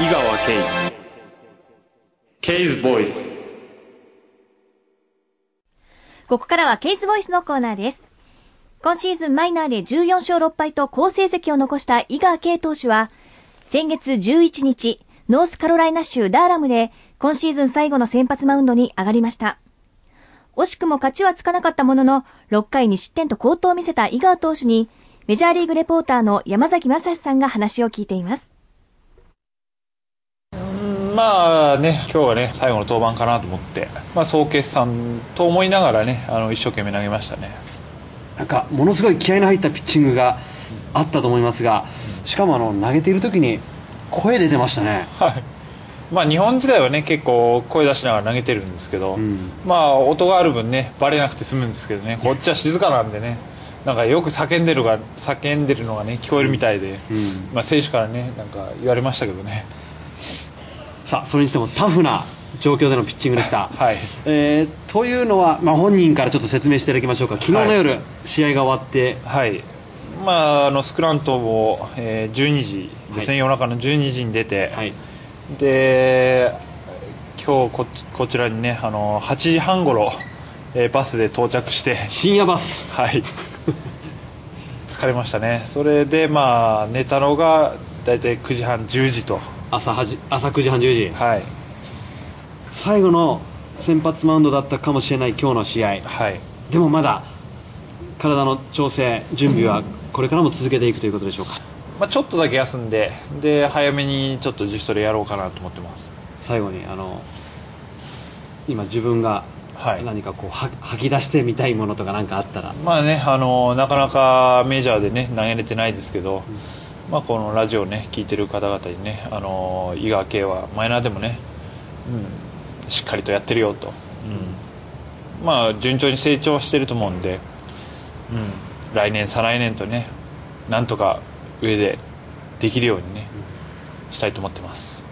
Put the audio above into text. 井川K、K's Voice。ここからは K's Voice のコーナーです。今シーズンマイナーで14勝6敗と好成績を残した井川K投手は、先月11日ノースカロライナ州ダーラムで今シーズン最後の先発マウンドに上がりました。惜しくも勝ちはつかなかったものの、6回に失点と好投を見せた井川投手に、メジャーリーグレポーターの山崎正史さんが話を聞いています。今日がね最後の登板かなと思って、総決算と思いながらね、一生懸命投げましたね。なんかものすごい気合いの入ったピッチングがあったと思いますが、しかも投げている時に声出てましたね。はい、日本自体はね結構声出しながら投げてるんですけど、音がある分ねバレなくて済むんですけどね、こっちは静かなんでね、なんかよく叫んでるのがね聞こえるみたいで、選手からねなんか言われましたけどね。さあ、それにしてもタフな状況でのピッチングでした。はい、というのは、本人からちょっと説明していただきましょうか。昨日の夜、試合が終わって、スクラントンを、12時ですね、夜中の12時に出て、で今日 こちらにね8時半ごろ、バスで到着して、深夜バス、疲れましたね。それで寝たのがだいたい9時半10時と、朝9時半10時、最後の先発マウンドだったかもしれない今日の試合、でもまだ体の調整準備はこれからも続けていくということでしょうか。ちょっとだけ休んで、早めにちょっと自主トレやろうかなと思ってます。最後に今自分が何かこう吐き出してみたいものとか何かあったら。なかなかメジャーでね投げれてないですけど、このラジオをね聞いてる方々にね、井川Kはマイナーでもね、しっかりとやってるよと、順調に成長してると思うんで、来年再来年とね、なんとか上でできるようにねしたいと思ってます。